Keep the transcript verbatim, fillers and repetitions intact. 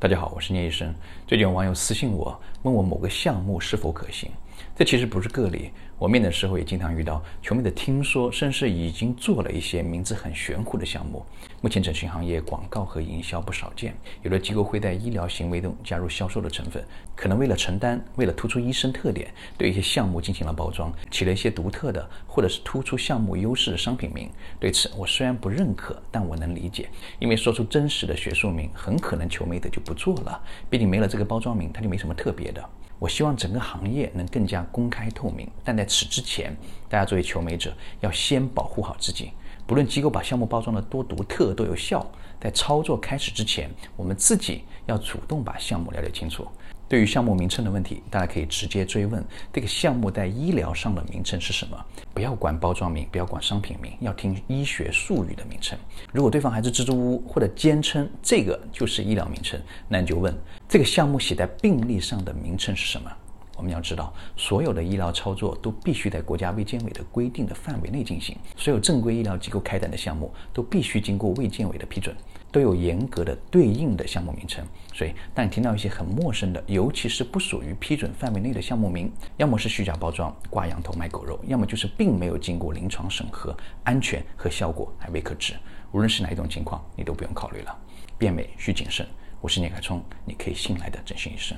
大家好，我是聂医生。最近有网友私信我，问我某个项目是否可行。这其实不是个例，我面的时候也经常遇到球迷的听说，甚至已经做了一些名字很玄乎的项目。目前整形行业广告和营销不少见，有的机构会在医疗行为中加入销售的成分，可能为了承担，为了突出医生特点，对一些项目进行了包装，起了一些独特的或者是突出项目优势的商品名。对此，我虽然不认可，但我能理解，因为说出真实的学术名，很可能球迷的就不做了，毕竟没了这个包装名，它就没什么特别的。我希望整个行业能更加公开透明，但在此之前，大家作为求美者要先保护好自己。不论机构把项目包装的多独特、多有效，在操作开始之前，我们自己要主动把项目了解清楚。对于项目名称的问题，大家可以直接追问这个项目在医疗上的名称是什么，不要管包装名，不要管商品名，要听医学术语的名称。如果对方还是支支吾吾或者坚称这个就是医疗名称，那你就问这个项目写在病历上的名称是什么。我们要知道，所有的医疗操作都必须在国家卫健委的规定的范围内进行，所有正规医疗机构开展的项目都必须经过卫健委的批准，都有严格的对应的项目名称。所以当你听到一些很陌生的，尤其是不属于批准范围内的项目名，要么是虚假包装、挂羊头卖狗肉，要么就是并没有经过临床审核，安全和效果还未可知。无论是哪一种情况，你都不用考虑了。变美需谨慎。我是聂凯聪，你可以信赖的整形医生。